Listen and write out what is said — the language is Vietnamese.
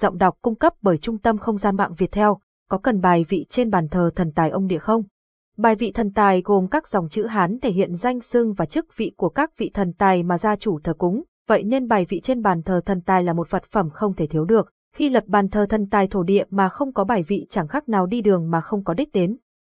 Giọng đọc cung cấp bởi Trung tâm Không gian mạng Viettel. Có cần bài vị trên bàn thờ thần tài ông Địa không? Bài vị thần tài gồm các dòng chữ Hán thể hiện danh xưng và chức vị của các vị thần tài mà gia chủ thờ cúng, vậy nên bài vị trên bàn thờ thần tài là một vật phẩm không thể thiếu được. Khi lập bàn thờ thần tài thổ địa mà không có bài vị chẳng khác nào đi đường mà không có đích đến.